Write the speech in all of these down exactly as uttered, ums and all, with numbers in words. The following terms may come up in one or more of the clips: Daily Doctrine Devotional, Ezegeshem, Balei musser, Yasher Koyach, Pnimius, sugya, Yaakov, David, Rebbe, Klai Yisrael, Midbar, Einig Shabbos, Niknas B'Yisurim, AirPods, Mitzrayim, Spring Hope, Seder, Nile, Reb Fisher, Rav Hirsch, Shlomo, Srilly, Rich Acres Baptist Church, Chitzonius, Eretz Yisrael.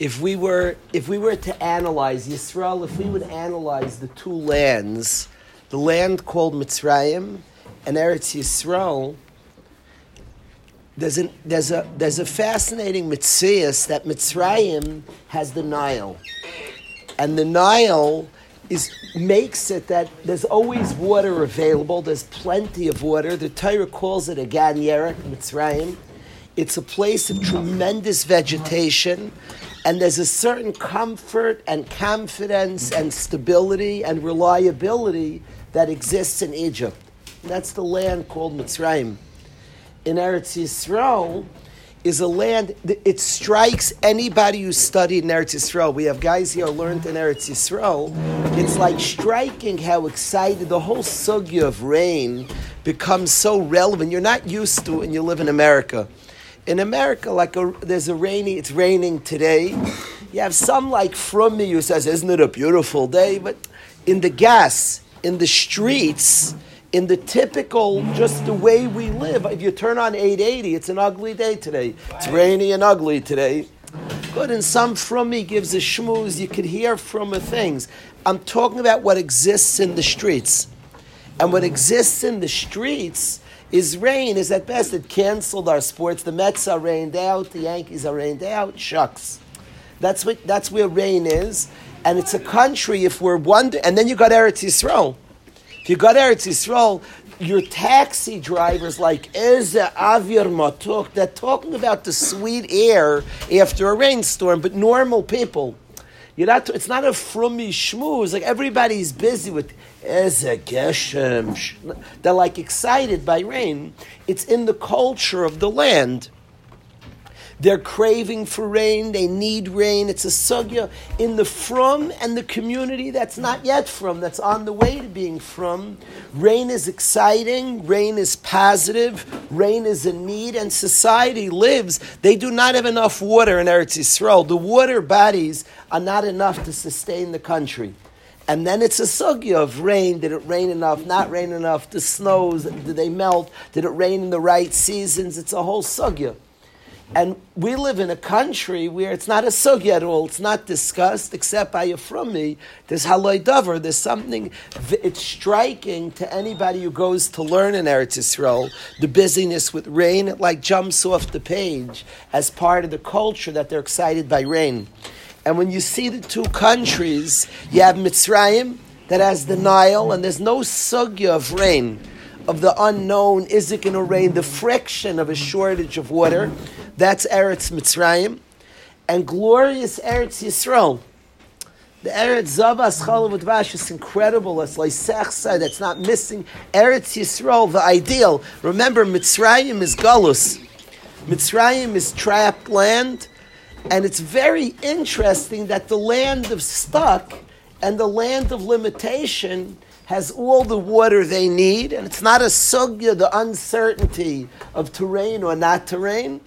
if we were if we were to analyze Yisrael, if we would analyze the two lands, the land called Mitzrayim and Eretz Yisrael, there's an there's a there's a fascinating mitzias that Mitzrayim has the Nile, and the Nile is makes it that there's always water available. There's plenty of water. The Torah calls it a Gan Yerek Mitzrayim. It's a place of tremendous vegetation, and there's a certain comfort and confidence and stability and reliability that exists in Egypt. That's the land called Mitzrayim. In Eretz Yisrael is a land, it strikes anybody who studied in Eretz Yisrael. We have guys here who learned in Eretz Yisrael. It's like striking how excited the whole sugya of rain becomes so relevant. You're not used to it when you live in America. In America, like a, there's a rainy, it's raining today. You have some like Frummi who says, isn't it a beautiful day? But in the gas, in the streets, in the typical, just the way we live, if you turn on eight eighty, it's an ugly day today. It's rainy and ugly today. Good, and some Frummi gives a schmooze. You could hear from things. I'm talking about what exists in the streets. And what exists in the streets is rain, is at best. It canceled our sports. The Mets are rained out. The Yankees are rained out. Shucks. That's what. That's where rain is. And it's a country, if we're wondering. And then you got Eretz Yisrael. If you got Eretz Yisrael, your taxi drivers like Eze avir matuk, they're talking about the sweet air after a rainstorm, but normal people. You're not, it's not a Frummi shmooze. Like everybody's busy with Ezegeshem. They're like excited by rain. It's in the culture of the land. They're craving for rain. They need rain. It's a sugya in the Frum and the community that's not yet Frum, that's on the way to being Frum. Rain is exciting. Rain is positive. Rain is a need. And society lives. They do not have enough water in Eretz Yisrael. The water bodies are not enough to sustain the country. And then it's a sugya of rain. Did it rain enough? Not rain enough? The snows, did they melt? Did it rain in the right seasons? It's a whole sugya. And we live in a country where it's not a sugya at all. It's not discussed except by a Frummi. There's haloi davar. There's something. It's striking to anybody who goes to learn in Eretz Yisrael. The busyness with rain, it like jumps off the page as part of the culture that they're excited by rain. And when you see the two countries, you have Mitzrayim that has the Nile, and there's no sugya of rain, of the unknown, is it going to rain, the friction of a shortage of water. That's Eretz Mitzrayim. And glorious Eretz Yisrael. The Eretz Zavas Cholavutvash is incredible. It's like Sechsa, that's not missing. Eretz Yisrael, the ideal. Remember, Mitzrayim is Galus. Mitzrayim is trapped land. And it's very interesting that the land of stuck and the land of limitation has all the water they need. And it's not a sugya, the uncertainty of terrain or not terrain.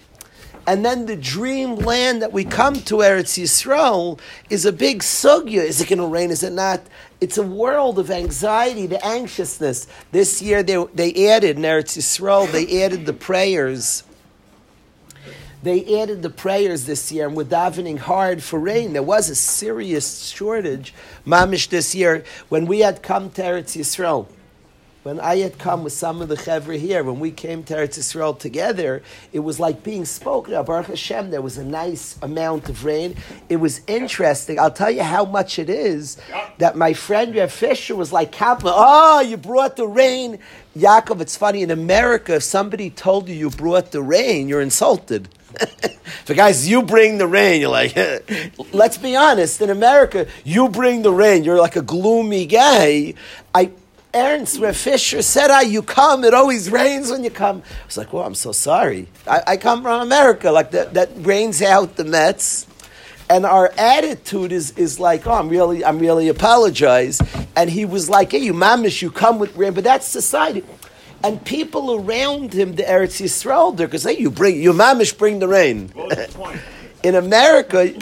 And then the dream land that we come to, Eretz Yisrael, is a big sugya. Is it going to rain? Is it not? It's a world of anxiety, the anxiousness. This year they they added, in Eretz Yisrael, they added the prayers. They added the prayers this year, and we're davening hard for rain. There was a serious shortage, mamish, this year, when we had come to Eretz Yisrael. When I had come with some of the chevra here, when we came to Eretz Yisrael together, it was like being spoken of. Baruch Hashem, there was a nice amount of rain. It was interesting. I'll tell you how much it is that my friend Reb Fisher was like, oh, you brought the rain. Yaakov, it's funny, in America, if somebody told you you brought the rain, you're insulted. If the guys, you bring the rain, you're like, let's be honest, in America, you bring the rain, you're like a gloomy guy. I... Ernst Renfisher said, ah, you come, it always rains when you come. I was like, well, I'm so sorry. I, I come from America, like that, that rains out the Mets. And our attitude is is like, oh, I'm really, I'm really apologize. And he was like, hey, you mamish, you come with rain, but that's society. And people around him, the Eretz Yisrael, they're going to say, hey, you bring, you mamish bring the rain. In America,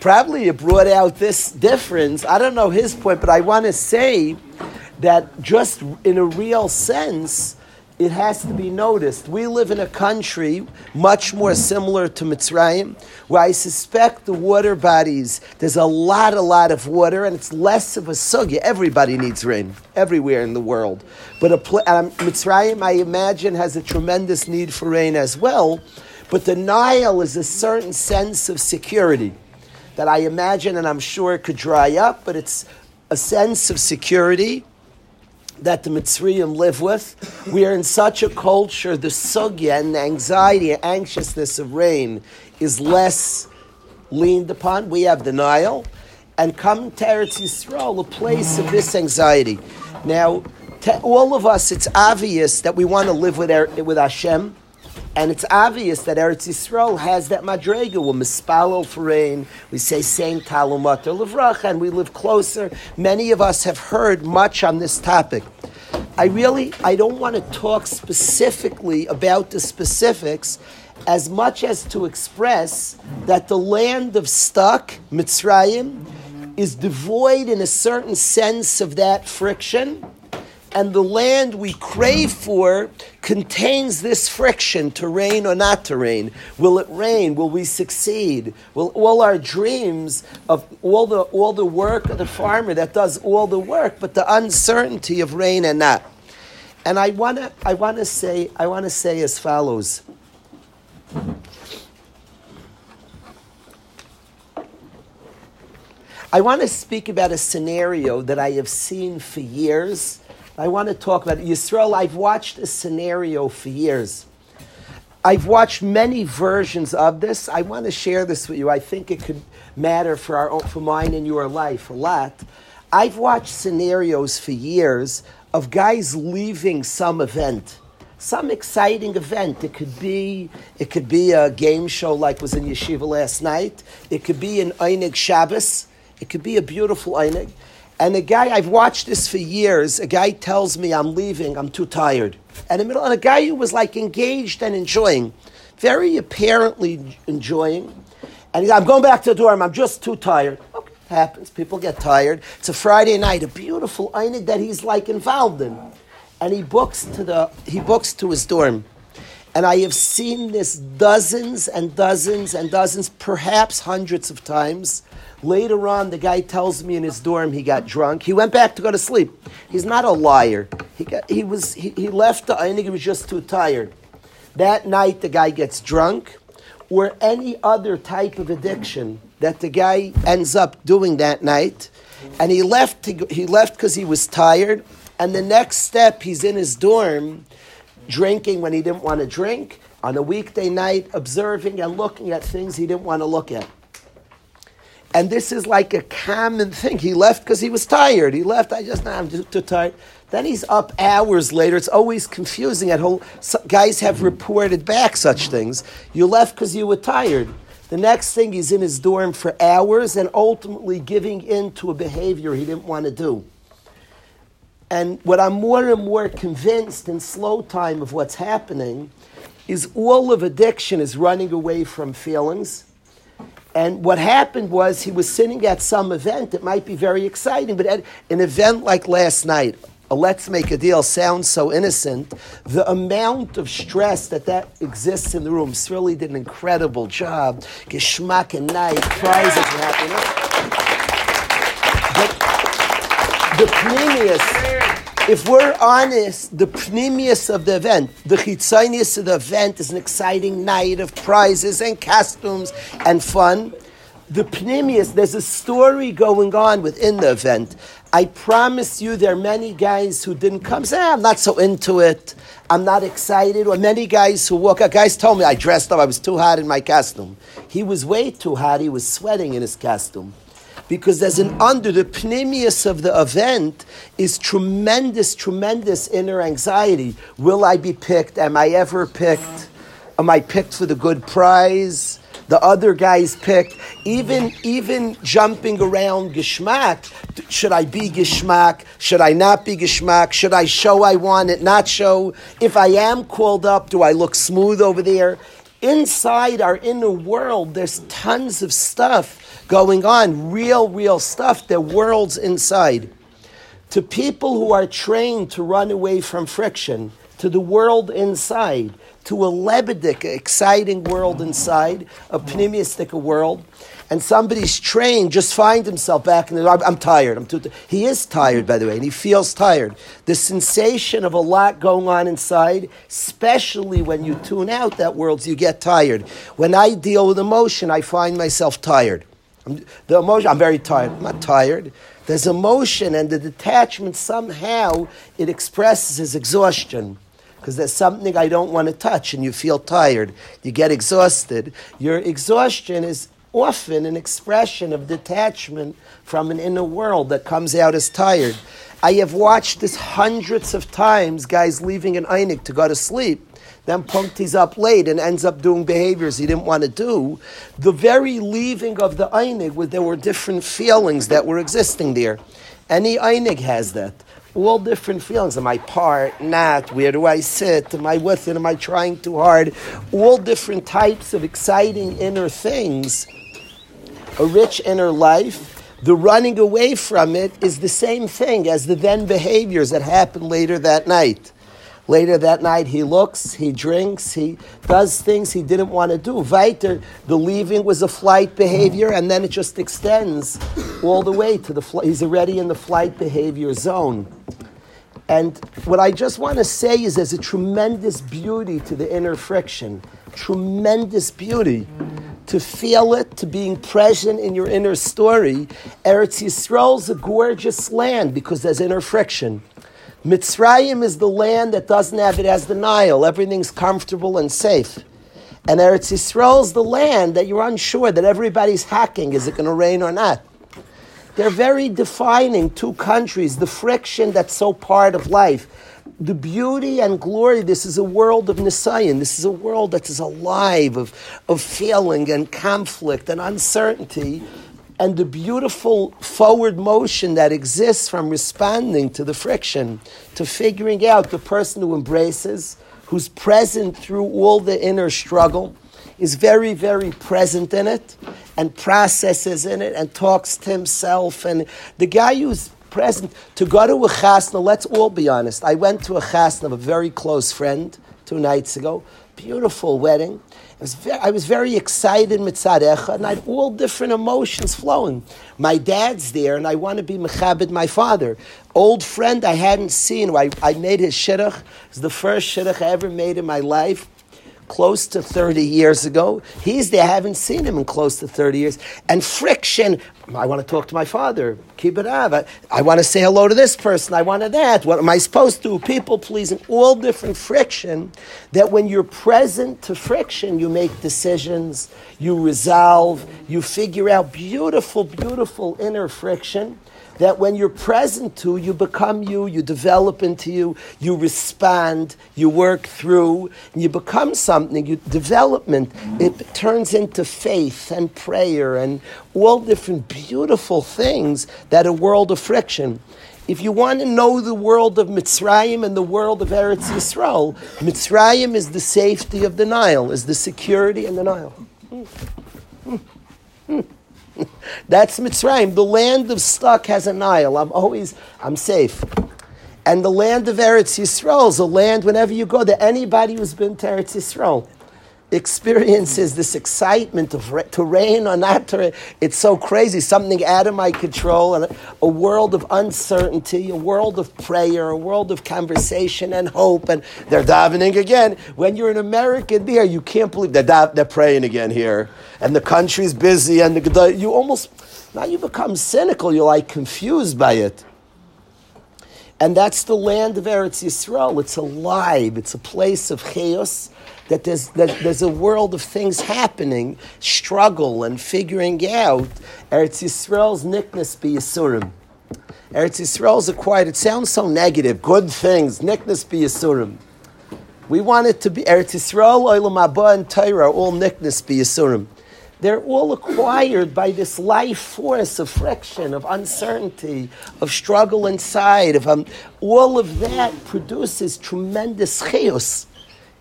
probably you brought out this difference. I don't know his point, but I want to say that just in a real sense, it has to be noticed. We live in a country much more similar to Mitzrayim, where I suspect the water bodies, there's a lot, a lot of water, and it's less of a sugya. Everybody needs rain, everywhere in the world. But a pl- um, Mitzrayim, I imagine, has a tremendous need for rain as well. But the Nile is a certain sense of security that I imagine, and I'm sure it could dry up, but it's a sense of security that the Mitzrayim live with. We are in such a culture, the sugya and the anxiety and anxiousness of rain is less leaned upon. We have the Nile. And come to Eretz Yisrael, a place of this anxiety. Now, to all of us, it's obvious that we want to live with, er- with Hashem. And it's obvious that Eretz Yisrael has that madrega. We're mispalel for rain. We say Saint Talumat or Levracha, and we live closer. Many of us have heard much on this topic. I really, I don't want to talk specifically about the specifics as much as to express that the land of stuck, Mitzrayim, is devoid in a certain sense of that friction. And the land we crave for contains this friction to rain or not to rain. Will it rain? Will we succeed? Will all our dreams of all the all the work of the farmer that does all the work, but the uncertainty of rain and not. And I wanna I wanna say I wanna say as follows. I wanna speak about a scenario that I have seen for years. I want to talk about it. Yisrael, I've watched a scenario for years. I've watched many versions of this. I want to share this with you. I think it could matter for our own, for mine and your life a lot. I've watched scenarios for years of guys leaving some event, some exciting event. It could be it could be a game show like was in Yeshiva last night. It could be an Einig Shabbos. It could be a beautiful Einig. And a guy, I've watched this for years, a guy tells me, I'm leaving, I'm too tired. And a, middle, and a guy who was like engaged and enjoying, very apparently enjoying. And he's, I'm going back to the dorm, I'm just too tired. Okay, it happens, people get tired. It's a Friday night, a beautiful einig that he's like involved in. And he books to the he books to his dorm. And I have seen this dozens and dozens and dozens, perhaps hundreds of times. Later on, the guy tells me in his dorm he got drunk. He went back to go to sleep. He's not a liar. He got, he was he, he left the einig. He was just too tired. That night, the guy gets drunk, or any other type of addiction that the guy ends up doing that night, and he left. To, he left because he was tired. And the next step, he's in his dorm, drinking when he didn't want to drink on a weekday night, observing and looking at things he didn't want to look at. And this is like a common thing. He left because he was tired. He left, I just, nah, I'm just too tired. Then he's up hours later. It's always confusing. At whole, guys have reported back such things. You left because you were tired. The next thing, he's in his dorm for hours and ultimately giving in to a behavior he didn't want to do. And what I'm more and more convinced in slow time of what's happening is all of addiction is running away from feelings. And what happened was he was sitting at some event that might be very exciting, but at an event like last night, a let's make a deal sounds so innocent, the amount of stress that that exists in the room. Srilly did an incredible job. Geschmack and night, prizes and happiness. The, the Pnimius, if we're honest, the Pnimius of the event, the Chitzonius of the event is an exciting night of prizes and costumes and fun. The Pnimius, there's a story going on within the event. I promise you there are many guys who didn't come, say, ah, I'm not so into it, I'm not excited, or many guys who walk out. Guys told me I dressed up, I was too hot in my costume. He was way too hot, he was sweating in his costume. Because there's an under, the pnimius of the event is tremendous, tremendous inner anxiety. Will I be picked? Am I ever picked? Am I picked for the good prize? The other guy's picked. Even even jumping around geschmack, should I be geschmack? Should I not be geschmack? Should I show I want it, not show? If I am called up, do I look smooth over there? Inside our inner world, there's tons of stuff going on, real, real stuff. There are worlds inside. To people who are trained to run away from friction, to the world inside, to a lebedik, exciting world inside, a pnimiyastika world, and somebody's train just find himself back in the, I'm, I'm tired, I'm too t-. He is tired, by the way, and he feels tired. The sensation of a lot going on inside, especially when you tune out that world, you get tired. When I deal with emotion, I find myself tired. I'm, the emotion, I'm very tired. I'm not tired. There's emotion, and the detachment somehow, it expresses his exhaustion. Because there's something I don't want to touch, and you feel tired. You get exhausted. Your exhaustion is often an expression of detachment from an inner world that comes out as tired. I have watched this hundreds of times, guys leaving an Einig to go to sleep. Then punkty's up late and ends up doing behaviors he didn't want to do. The very leaving of the Einig, there were different feelings that were existing there. Any Einig has that. All different feelings. Am I part? Not? Where do I sit? Am I with it? Am I trying too hard? All different types of exciting inner things. A rich inner life. The running away from it is the same thing as the then behaviors that happen later that night. Later that night, he looks, he drinks, he does things he didn't want to do. Weiter, the leaving was a flight behavior, and then it just extends all the way to the flight. He's already in the flight behavior zone. And what I just want to say is there's a tremendous beauty to the inner friction. Tremendous beauty. To feel it, to being present in your inner story. Eretz Yisrael is a gorgeous land because there's inner friction. Mitzrayim is the land that doesn't have it as the Nile. Everything's comfortable and safe. And Eretz Yisrael is the land that you're unsure, that everybody's hacking. Is it going to rain or not? They're very defining two countries, the friction that's so part of life. The beauty and glory, this is a world of Nisayon. This is a world that is alive of, of feeling and conflict and uncertainty. And the beautiful forward motion that exists from responding to the friction, to figuring out the person who embraces, who's present through all the inner struggle, is very, very present in it, and processes in it, and talks to himself. And the guy who's present, to go to a Chasna, let's all be honest. I went to a Chasna of a very close friend two nights ago. Beautiful wedding. I was, very, I was very excited mitzad echad, and I had all different emotions flowing. My dad's there, and I want to be mechabed my father. Old friend I hadn't seen. I, I made his shidduch. It was the first shidduch I ever made in my life, close to thirty years ago. He's there. I haven't seen him in close to thirty years. And friction. I want to talk to my father. Keep it up. I, I want to say hello to this person. I want to that. What am I supposed to do? People pleasing. All different friction that when you're present to friction, you make decisions, you resolve, you figure out beautiful, beautiful inner friction that when you're present to, you become you, you develop into you, you respond, you work through, and you become something. You, development, it turns into faith and prayer and all different beautiful things that a world of friction. If you want to know the world of Mitzrayim and the world of Eretz Yisrael, Mitzrayim is the safety of the Nile, is the security in the Nile. Mm. Mm. Mm. That's Mitzrayim. The land of stuck has a Nile. I'm always, I'm safe. And the land of Eretz Yisrael is a land, whenever you go there, anybody who's been to Eretz Yisrael experiences this excitement of re- terrain or not terrain. It's so crazy, something out of my control, and a, a world of uncertainty, a world of prayer, a world of conversation and hope, and they're davening again. When you're an American there, you can't believe they're, da- they're praying again here, and the country's busy, and the, you almost, now you become cynical, you're like confused by it. And that's the land of Eretz Yisrael. It's alive, it's a place of chaos, that there's, that there's a world of things happening, struggle and figuring out. Eretz Yisrael's Niknas B'Yisurim. Eretz Yisrael's acquired, it sounds so negative, good things, Niknas B'Yisurim. We want it to be, Eretz Yisrael, Olam Haba, and Torah, all Niknas B'Yisurim. They're all acquired by this life force of friction, of uncertainty, of struggle inside. Of um, all of that produces tremendous chaos,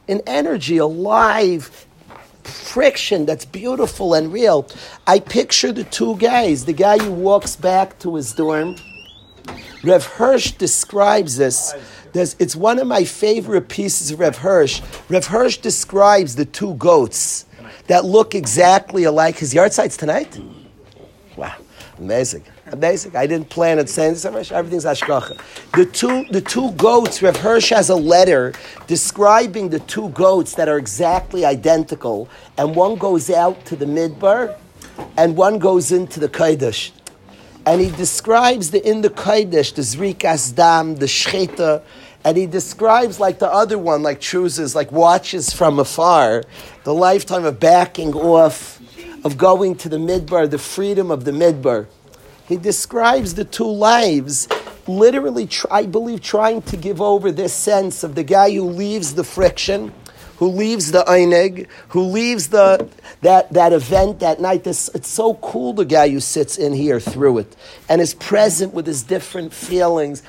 an energy, a live friction that's beautiful and real. I picture the two guys, the guy who walks back to his dorm. Rav Hirsch describes this. There's, it's one of my favorite pieces of Rav Hirsch. Rav Hirsch describes the two goats that look exactly alike. His yard site's tonight? Wow, amazing. Amazing. I didn't plan on saying this. Everything's hashgacha. The two, the two goats, Rav Hirsch has a letter describing the two goats that are exactly identical. And one goes out to the Midbar, and one goes into the Kodesh. And he describes the in the Kodesh, the Zrik Asdam, the Shechita, and he describes like the other one, like chooses, like watches from afar, the lifetime of backing off, of going to the Midbar, the freedom of the Midbar. He describes the two lives, literally, I believe, trying to give over this sense of the guy who leaves the friction, who leaves the einig, who leaves the that that event that night. This, it's so cool, the guy who sits in here through it and is present with his different feelings.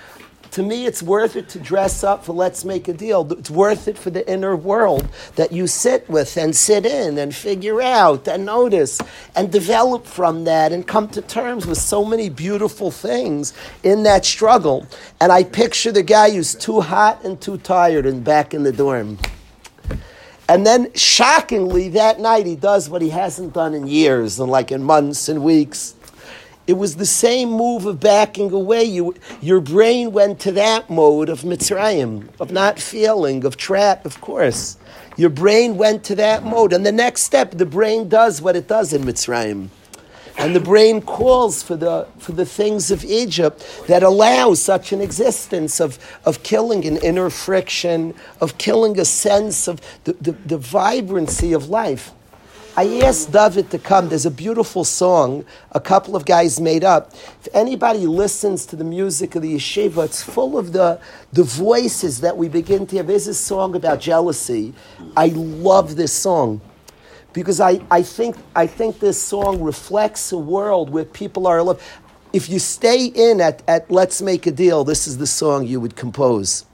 To me, it's worth it to dress up for Let's Make a Deal. It's worth it for the inner world that you sit with and sit in and figure out and notice and develop from that and come to terms with so many beautiful things in that struggle. And I picture the guy who's too hot and too tired and back in the dorm. And then, shockingly, that night he does what he hasn't done in years and like in months and weeks. It was the same move of backing away. You, your brain went to that mode of Mitzrayim, of not feeling, of trap, of course. Your brain went to that mode. And the next step, the brain does what it does in Mitzrayim. And the brain calls for the for the things of Egypt that allow such an existence of, of killing an inner friction, of killing a sense of the, the, the vibrancy of life. I asked David to come. There's a beautiful song a couple of guys made up. If anybody listens to the music of the yeshiva, it's full of the, the voices that we begin to have. There's a song about jealousy. I love this song because I, I think I think this song reflects a world where people are alive. If you stay in at, at Let's Make a Deal, this is the song you would compose.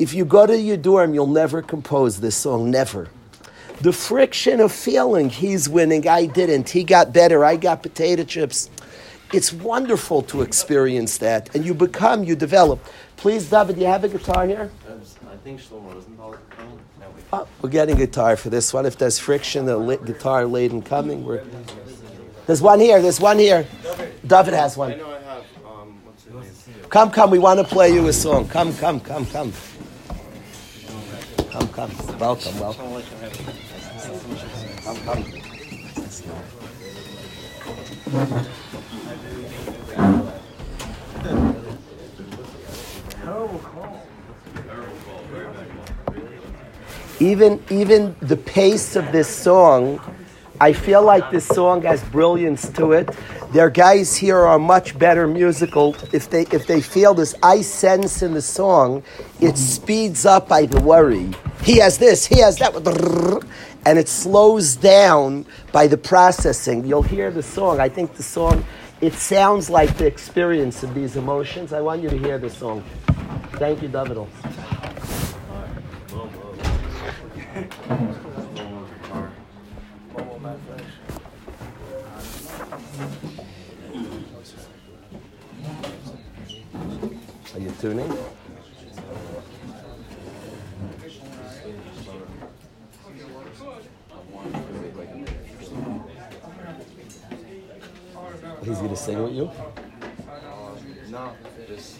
If you go to your dorm, you'll never compose this song, never. The friction of feeling, he's winning, I didn't, he got better, I got potato chips. It's wonderful to experience that. And you become, you develop. Please, David, you have a guitar here? I think Shlomo doesn't know. Oh, we're getting guitar for this one. If there's friction, the la- guitar laden coming. We're... There's one here, there's one here. David has one. I know I have, um, what's your name? Come, come, we want to play you a song. Come, come, come, come. Come, come. Welcome, welcome. Come, come. Even, even the pace of this song, I feel like this song has brilliance to it. Their guys here are much better musical. If they if they feel this, I sense in the song, it speeds up by the worry. He has this, he has that, and it slows down by the processing. You'll hear the song. I think the song, it sounds like the experience of these emotions. I want you to hear the song. Thank you, Davidel. Are you tuning? He's going to sing with you? No, just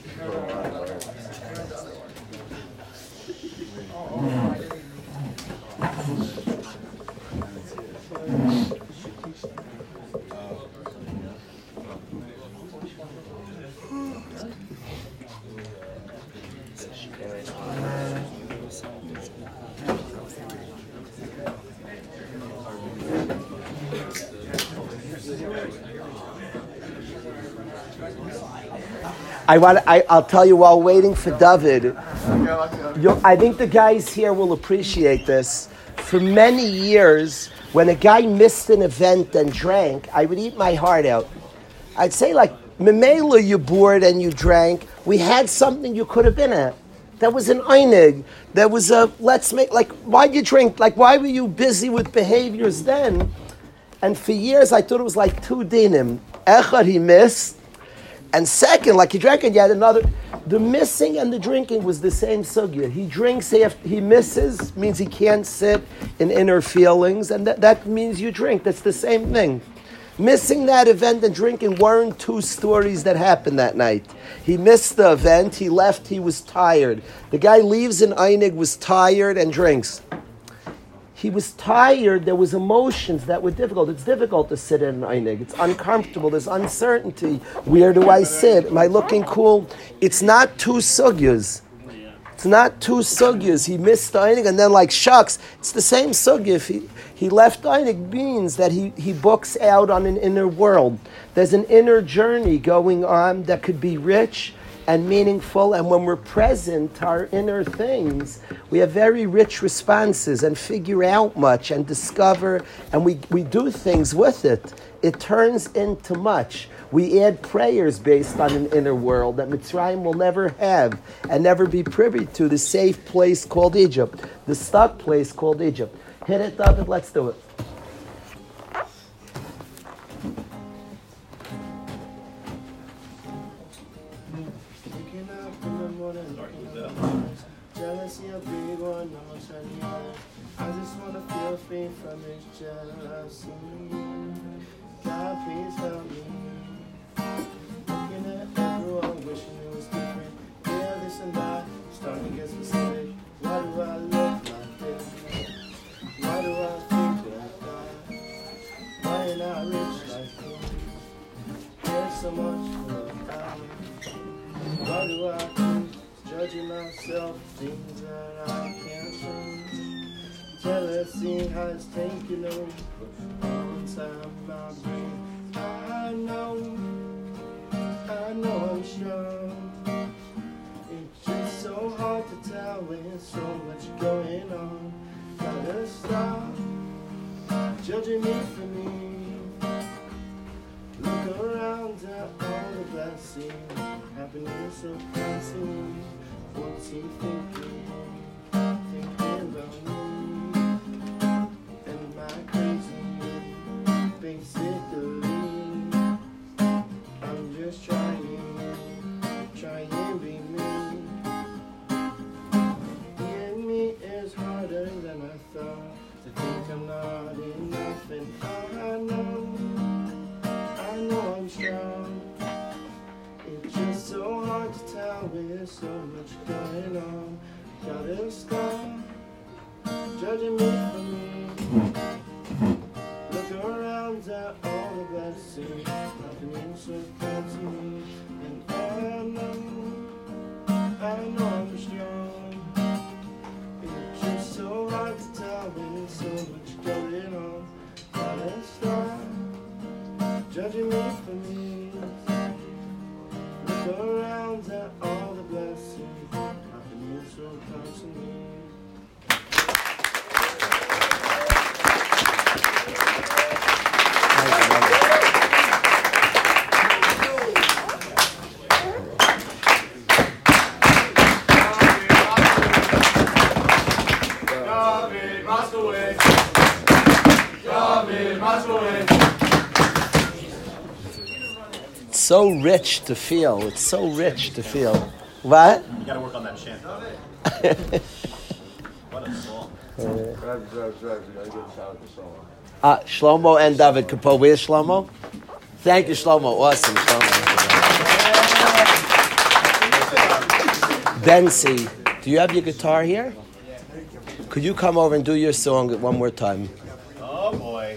I want. I, I'll tell you while waiting for David. I think the guys here will appreciate this. For many years, when a guy missed an event and drank, I would eat my heart out. I'd say like, "Memela, you bored and you drank. We had something you could have been at. That was an einig. That was a let's make like. Why'd you drink? Like, why were you busy with behaviors then?" And for years, I thought it was like two dinim. Echad he missed. And second, like he drank and he had another. The missing and the drinking was the same sugya. He drinks, he, have, he misses, means he can't sit in inner feelings, and that, that means you drink. That's the same thing. Missing that event and drinking weren't two stories that happened that night. He missed the event, he left, he was tired. The guy leaves in Einig, was tired, and drinks. He was tired, there was emotions that were difficult. It's difficult to sit in an Einig. It's uncomfortable, there's uncertainty. Where do I sit? Am I looking cool? It's not two sugyas. It's not two sugyas. He missed the Einig and then like shucks. It's the same sugya. If he, he left Einig means that he, he books out on an inner world. There's an inner journey going on that could be rich and meaningful, and when we're present to our inner things, we have very rich responses and figure out much and discover, and we, we do things with it. It turns into much. We add prayers based on an inner world that Mitzrayim will never have and never be privy to, the safe place called Egypt, the stuck place called Egypt. Hit it, David, let's do it. I just want to feel free from his jealousy. God, please help me. Looking at everyone, wishing it was different. Yeah, this and that, starting to get specific. Why do I look like this? Why do I think like that? Why am I rich like this? There's so much love out here. Why do I keep judging myself? Things that I can't show. Jealousy has taken over all inside my brain. I know, I know I'm sure. It's just so hard to tell when there's so much going on. Gotta stop judging me for me. Look around at all the blessings happening so constantly. What's he thinking? Thinking about me. I'm just trying, trying to be me. Being me is harder than I thought. To think I'm not enough, and I know, I know I'm strong. It's just so hard to tell with so much going on. Gotta stop judging me for me. That all the blessings happening so close to me, and I know, I know I'm strong. It's just so hard to tell when there's so much going on. Gotta stop judging me for me. Look around at all the blessings happening so close to me. So rich to feel. It's so rich to feel. What? You gotta work on that chant. What a song. Uh, Shlomo and David Kapo. Where's Shlomo? Thank you, Shlomo. Awesome, Shlomo. Bensi, do you have your guitar here? Could you come over and do your song one more time? Oh, boy.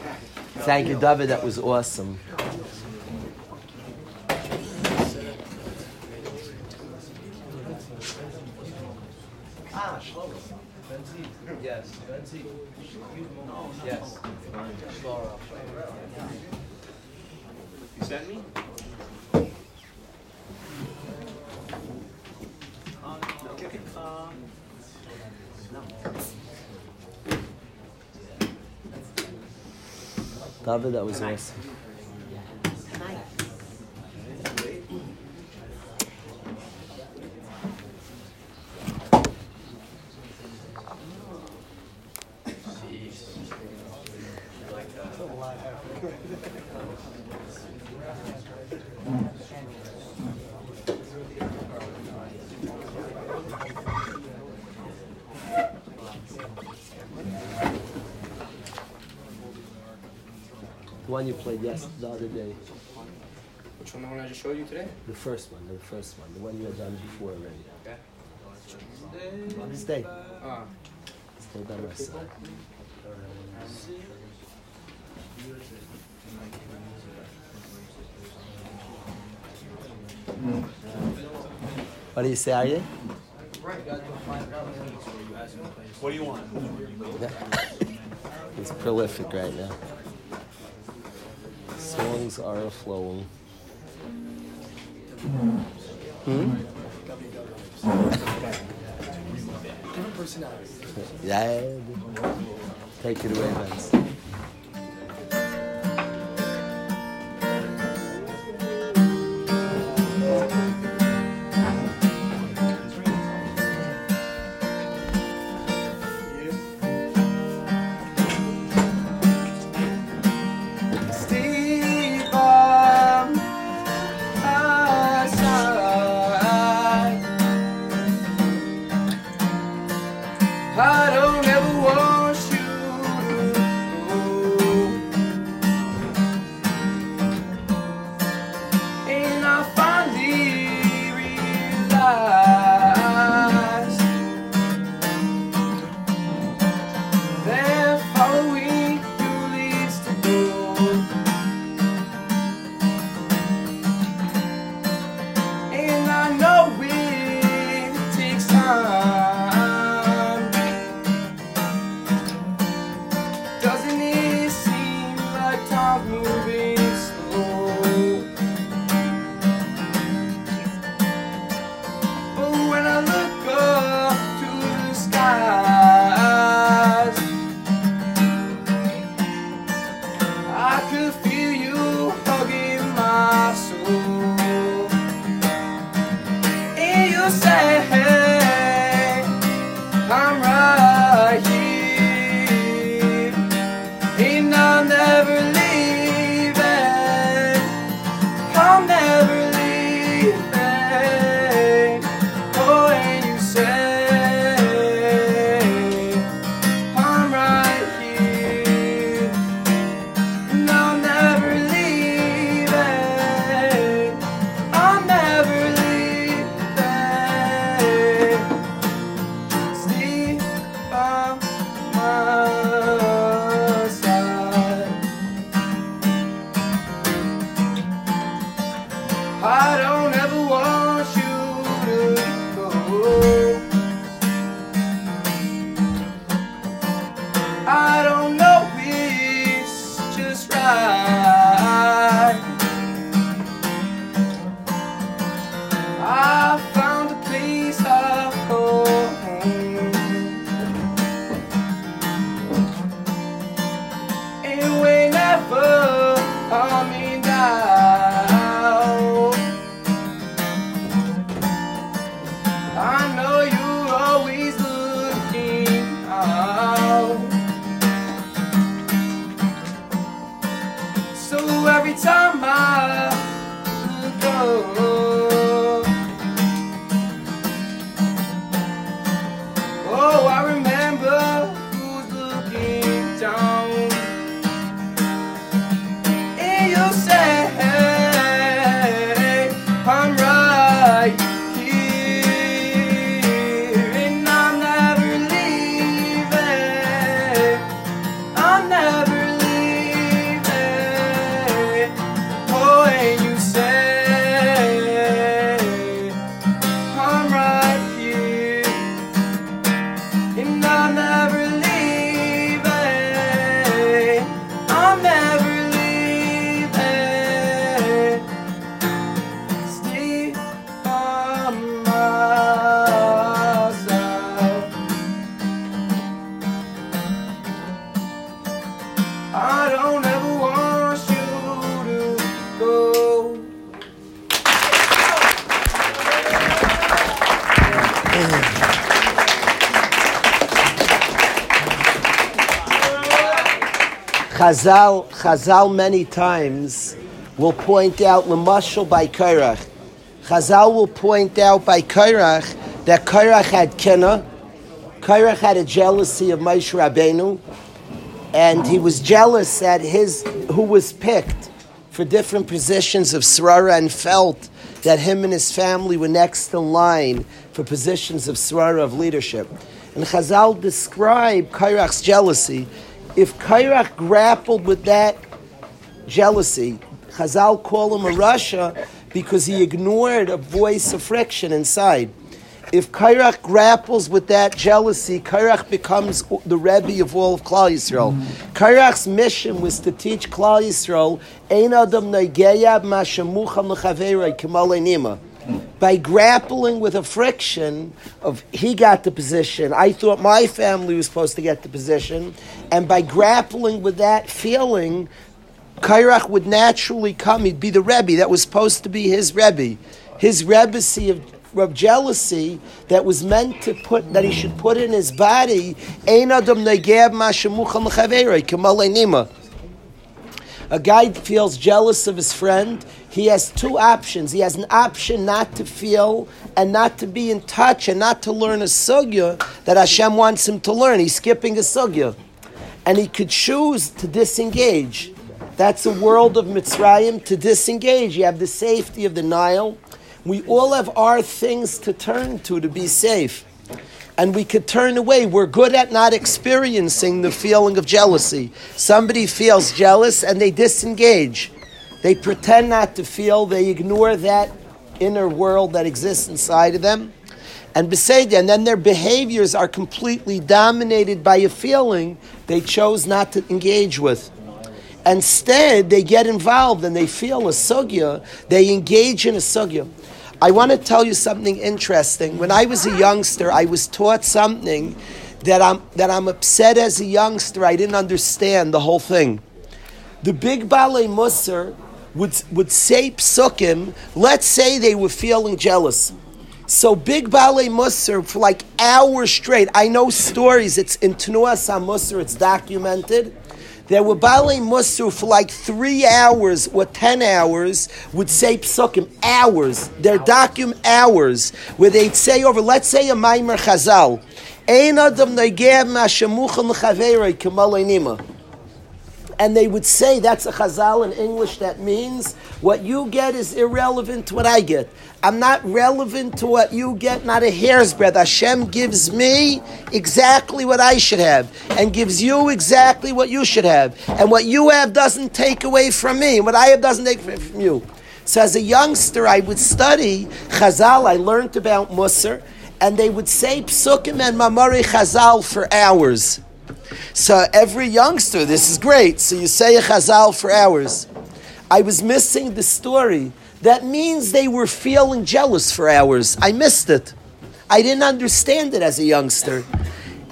Thank you, David. That was awesome. Yes. Yes. You sent me? Uh, no. David, that was nice. Thank you. one you played yes the other day? Which one? The one I just showed you today? The first one, the first one, the one you had done before already. Okay. Stay. Ah. Stay by my side. What do you say, Aryeh? What do you want? It's prolific right now. Songs are flowing. Hmm? Yeah. Take it away, man. Chazal, Chazal many times will point out Lamashal by Kairach. Chazal will point out by Kairach that Kairach had Kena. Kairach had a jealousy of Moshe Rabbeinu. and he was jealous at his who was picked for different positions of Serara, and felt that him and his family were next in line for positions of Serara, of leadership. And Chazal described Kairach's jealousy. If Kairach grappled with that jealousy, Chazal call him a rasha because he ignored a voice of friction inside. If Kairach grapples with that jealousy, Kairach becomes the Rebbe of all of Klai Yisrael. Kairach's mission was to teach Klai Yisrael, Ein Adam Nageya Mashamucham L'Chaveirei Kimalei Nima. By grappling with a friction of he got the position, I thought my family was supposed to get the position, and by grappling with that feeling, Kairach would naturally come, he'd be the Rebbe, that was supposed to be his Rebbe. His Rebbecy of of jealousy that was meant to put, that he should put in his body, Ein Adam Negeb Mashamucham L'Chaveirei Kimalei Nima. A guy feels jealous of his friend, he has two options. He has an option not to feel and not to be in touch and not to learn a sugya that Hashem wants him to learn. He's skipping a sugya. And he could choose to disengage. That's a world of Mitzrayim, to disengage. You have the safety of the Nile. We all have our things to turn to, to be safe. And we could turn away. We're good at not experiencing the feeling of jealousy. Somebody feels jealous and they disengage. They pretend not to feel. They ignore that inner world that exists inside of them. And and then their behaviors are completely dominated by a feeling they chose not to engage with. Instead, they get involved and they feel a sugya. They engage in a sugya. I want to tell you something interesting. When I was a youngster, I was taught something that I'm that I'm upset as a youngster. I didn't understand the whole thing. The big Balei musser would would say psukim. Let's say they were feeling jealous. So big Balei musser for like hours straight. I know stories. It's in Tnuas HaMusser. It's documented. There were Balei musser for like three hours or ten hours would say psukim, hours. Their document hours where they'd say over, let's say a Maimer Chazal. Ein Adam Negeh Mashamucham L'Chaveirei Kimalei Nima. And they would say, that's a Chazal in English that means what you get is irrelevant to what I get. I'm not relevant to what you get, not a hair's breadth. Hashem gives me exactly what I should have and gives you exactly what you should have. And what you have doesn't take away from me. And what I have doesn't take away from you. So as a youngster, I would study Chazal. I learned about Musar. And they would say Psukim and Mamari Chazal for hours. So every youngster, this is great. So you say a Chazal for hours. I was missing the story. That means they were feeling jealous for hours. I missed it. I didn't understand it as a youngster.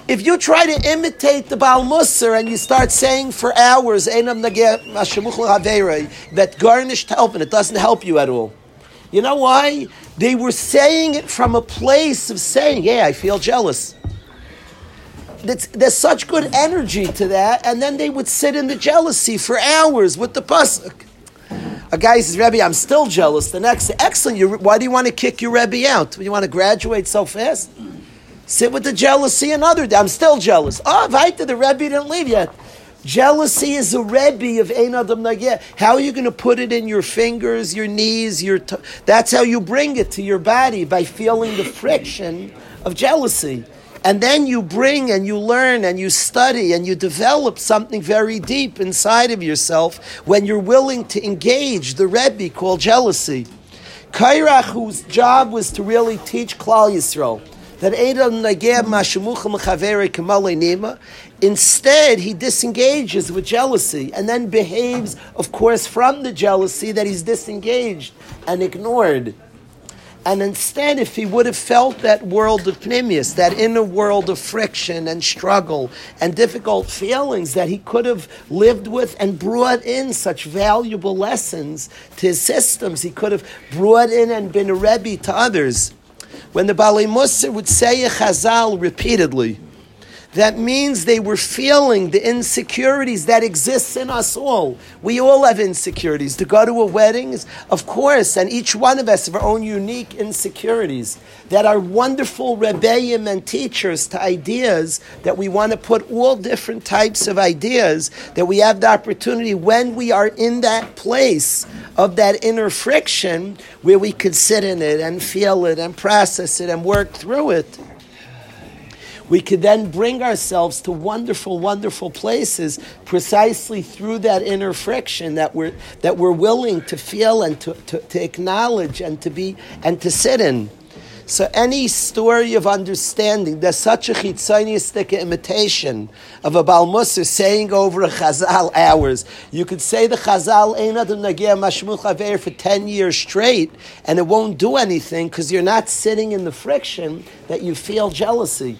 If you try to imitate the Baal Musar and you start saying for hours, that garnished help, and it doesn't help you at all. You know why? They were saying it from a place of saying, yeah, I feel jealous. That's, there's such good energy to that. And then they would sit in the jealousy for hours with the pasuk. A guy says, Rebbe, I'm still jealous. The next, excellent. You, why do you want to kick your Rebbe out? Do you want to graduate so fast? Sit with the jealousy another day. I'm still jealous. Oh, Vaita, the Rebbe didn't leave yet. Jealousy is a Rebbe of Ein Adam Nageh. How are you going to put it in your fingers, your knees, your t- That's how you bring it to your body, by feeling the friction of jealousy. And then you bring and you learn and you study and you develop something very deep inside of yourself when you're willing to engage the Rebbe called jealousy. Kairach, whose job was to really teach Klal Yisrael, that Einim Nageh Mashamucham L'Chaveirei Kimalei Nima, instead he disengages with jealousy and then behaves, of course, from the jealousy that he's disengaged and ignored. And instead, if he would have felt that world of Pnimius, that inner world of friction and struggle and difficult feelings that he could have lived with and brought in such valuable lessons to his systems, he could have brought in and been a Rebbe to others. When the Balei Musar would say a Chazal repeatedly, That means they were feeling the insecurities that exist in us all. We all have insecurities. To go to a wedding is, of course, and each one of us have our own unique insecurities that are wonderful rebbeim and teachers to ideas that we want to put all different types of ideas that we have the opportunity when we are in that place of that inner friction where we could sit in it and feel it and process it and work through it. We could then bring ourselves to wonderful, wonderful places precisely through that inner friction that we're that we're willing to feel and to, to, to acknowledge and to be and to sit in. So any story of understanding, there's such a Chitzonius imitation of a Baal Musar saying over a Chazal hours. You could say the Chazal ain't adam nageh mashmuch haver for ten years straight and it won't do anything because you're not sitting in the friction that you feel jealousy.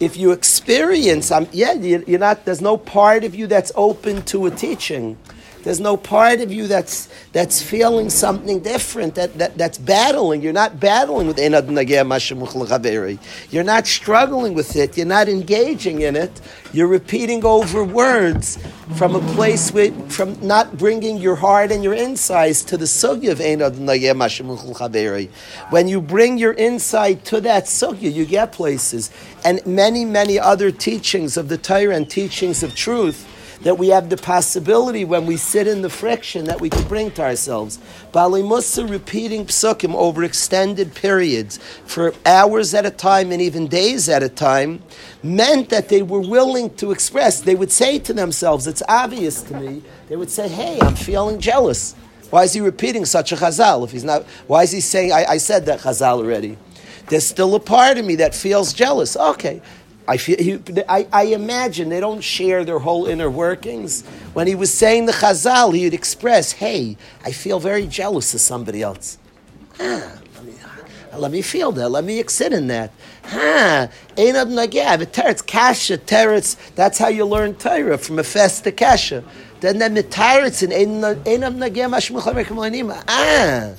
If you experience, um, yeah, you're not. There's no part of you that's open to a teaching. There's no part of you that's that's feeling something different. That, that that's battling. You're not battling with Einad Nageh Mashemuch L'Chaveri. You're not struggling with it. You're not engaging in it. You're repeating over words from a place with from not bringing your heart and your insights to the sugya of Einad Nageh Mashemuch L'Chaveri. When you bring your insight to that sugya, you get places. And many, many other teachings of the Torah and teachings of truth that we have the possibility when we sit in the friction that we can bring to ourselves. Balei musser repeating psukim over extended periods for hours at a time and even days at a time meant that they were willing to express. They would say to themselves, it's obvious to me, they would say, hey, I'm feeling jealous. Why is he repeating such a chazal? If he's not, why is he saying, I, I said that chazal already? There's still a part of me that feels jealous. Okay. I, feel, I, I imagine they don't share their whole inner workings. When he was saying the Chazal, he would express, hey, I feel very jealous of somebody else. Ah, let me, let me feel that. Let me sit in that. Ah, Einad Nageh, but teretz, kasha, teretz, that's how you learn Torah, from a fest to kasha. Then the teretz and Einad Nageh, mashmuch hamekim ah.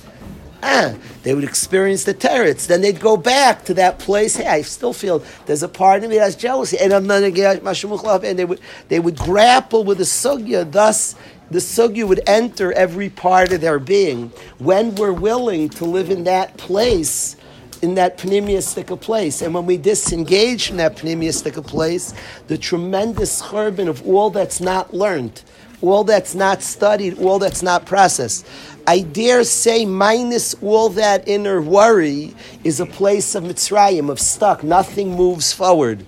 Ah, they would experience the teretz. Then they'd go back to that place. Hey, I still feel there's a part of me that's jealousy. And I'm not again Mashemuchlav. And they would they would grapple with the sugya. Thus, the sugya would enter every part of their being when we're willing to live in that place, in that pnimiyastika place. And when we disengage from that pnimiyastika place, the tremendous churban of all that's not learned, all that's not studied, all that's not processed. I dare say, minus all that inner worry, is a place of Mitzrayim, of stuck. Nothing moves forward.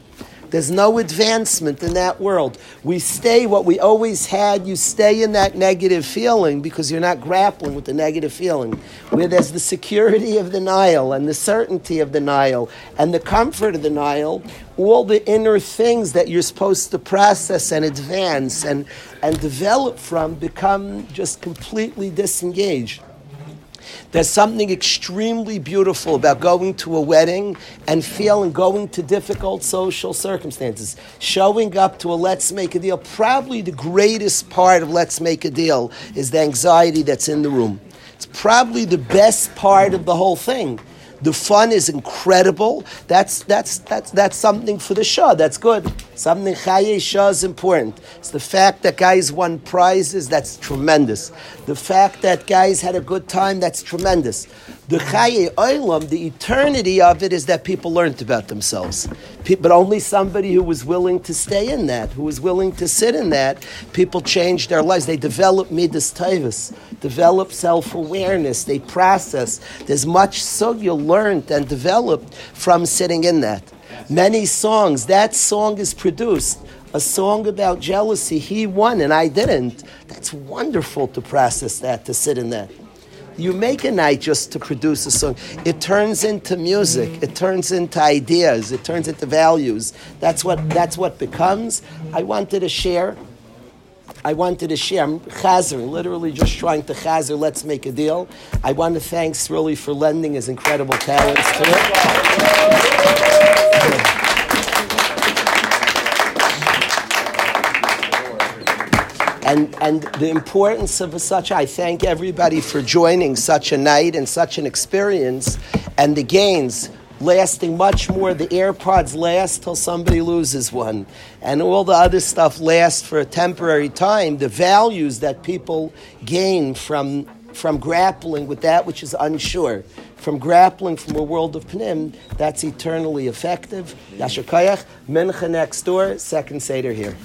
There's no advancement in that world. We stay what we always had. You stay in that negative feeling because you're not grappling with the negative feeling. Where there's the security of the Nile and the certainty of the Nile and the comfort of the Nile, all the inner things that you're supposed to process and advance and, and develop from become just completely disengaged. There's something extremely beautiful about going to a wedding and feeling going to difficult social circumstances. Showing up to a let's make a deal. Probably the greatest part of let's make a deal is the anxiety that's in the room. It's probably the best part of the whole thing. The fun is incredible. That's that's that's that's something for the shah. That's good. Something chaye shah is important. It's the fact that guys won prizes. That's tremendous. The fact that guys had a good time. That's tremendous. The chaye olam, the eternity of it, is that people learned about themselves. But only somebody who was willing to stay in that, who was willing to sit in that, people changed their lives. They develop midas tevus, develop self-awareness. They process. There's much sugya learned and developed from sitting in that. Many songs, that song is produced. A song about jealousy, he won and I didn't. That's wonderful to process that, to sit in that. You make a night just to produce a song. It turns into music. It turns into ideas. It turns into values. That's what that's what becomes. I wanted to share. I wanted to share. I'm chazer, literally just trying to chazer. Let's make a deal. I want to thank Srilly for lending his incredible talents to it. And and the importance of such, I thank everybody for joining such a night and such an experience and the gains. lasting much more. The AirPods last till somebody loses one. And all the other stuff lasts for a temporary time. The values that people gain from from grappling with that which is unsure, from grappling from a world of Pnim, that's eternally effective. Yasher Koyach, Mincha next door, second Seder here.